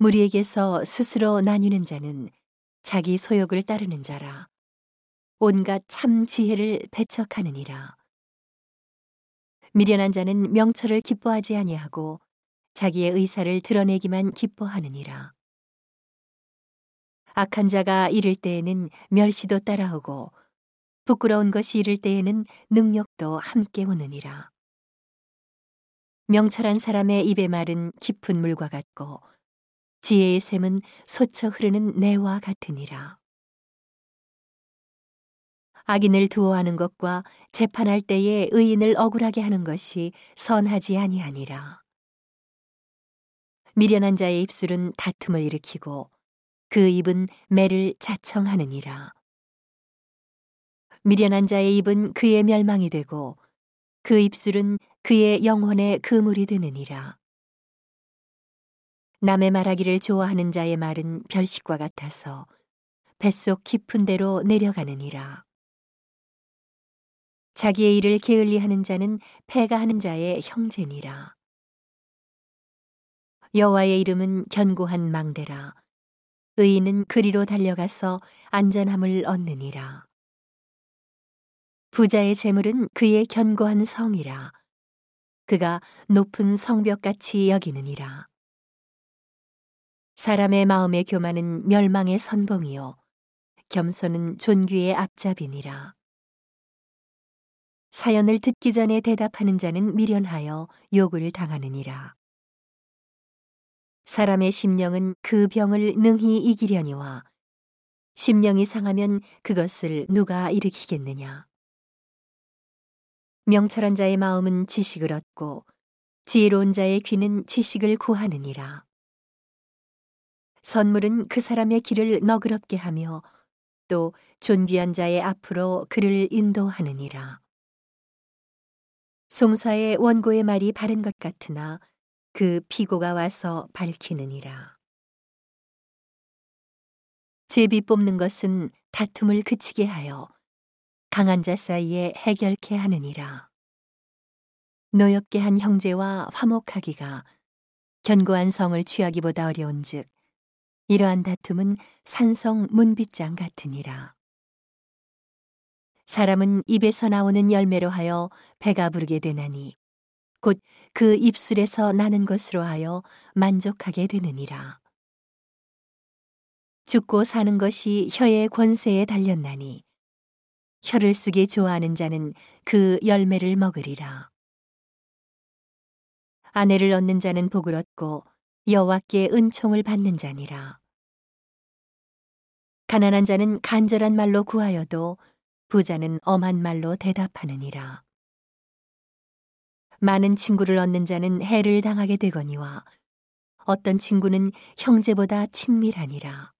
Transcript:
무리에게서 스스로 나뉘는 자는 자기 소욕을 따르는 자라. 온갖 참 지혜를 배척하느니라. 미련한 자는 명철을 기뻐하지 아니하고 자기의 의사를 드러내기만 기뻐하느니라. 악한 자가 이를 때에는 멸시도 따라오고 부끄러운 것이 이를 때에는 능력도 함께 오느니라. 명철한 사람의 입의 말은 깊은 물과 같고 지혜의 샘은 솟쳐 흐르는 내와 같으니라. 악인을 두어하는 것과 재판할 때에 의인을 억울하게 하는 것이 선하지 아니하니라. 미련한 자의 입술은 다툼을 일으키고 그 입은 매를 자청하느니라. 미련한 자의 입은 그의 멸망이 되고 그 입술은 그의 영혼의 그물이 되느니라. 남의 말하기를 좋아하는 자의 말은 별식과 같아서 뱃속 깊은 데로 내려가느니라. 자기의 일을 게을리하는 자는 패가 하는 자의 형제니라. 여호와의 이름은 견고한 망대라. 의인은 그리로 달려가서 안전함을 얻느니라. 부자의 재물은 그의 견고한 성이라. 그가 높은 성벽같이 여기느니라. 사람의 마음의 교만은 멸망의 선봉이요 겸손은 존귀의 앞잡이니라. 사연을 듣기 전에 대답하는 자는 미련하여 욕을 당하느니라. 사람의 심령은 그 병을 능히 이기려니와 심령이 상하면 그것을 누가 일으키겠느냐. 명철한 자의 마음은 지식을 얻고 지혜로운 자의 귀는 지식을 구하느니라. 선물은 그 사람의 길을 너그럽게 하며 또 존귀한 자의 앞으로 그를 인도하느니라. 송사의 원고의 말이 바른 것 같으나 그 피고가 와서 밝히느니라. 제비 뽑는 것은 다툼을 그치게 하여 강한 자 사이에 해결케 하느니라. 노엽게 한 형제와 화목하기가 견고한 성을 취하기보다 어려운즉 이러한 다툼은 산성 문빗장 같으니라. 사람은 입에서 나오는 열매로 하여 배가 부르게 되나니 곧 그 입술에서 나는 것으로 하여 만족하게 되느니라. 죽고 사는 것이 혀의 권세에 달렸나니 혀를 쓰기 좋아하는 자는 그 열매를 먹으리라. 아내를 얻는 자는 복을 얻고 여호와께 은총을 받는 자니라. 가난한 자는 간절한 말로 구하여도 부자는 엄한 말로 대답하느니라. 많은 친구를 얻는 자는 해를 당하게 되거니와 어떤 친구는 형제보다 친밀하니라.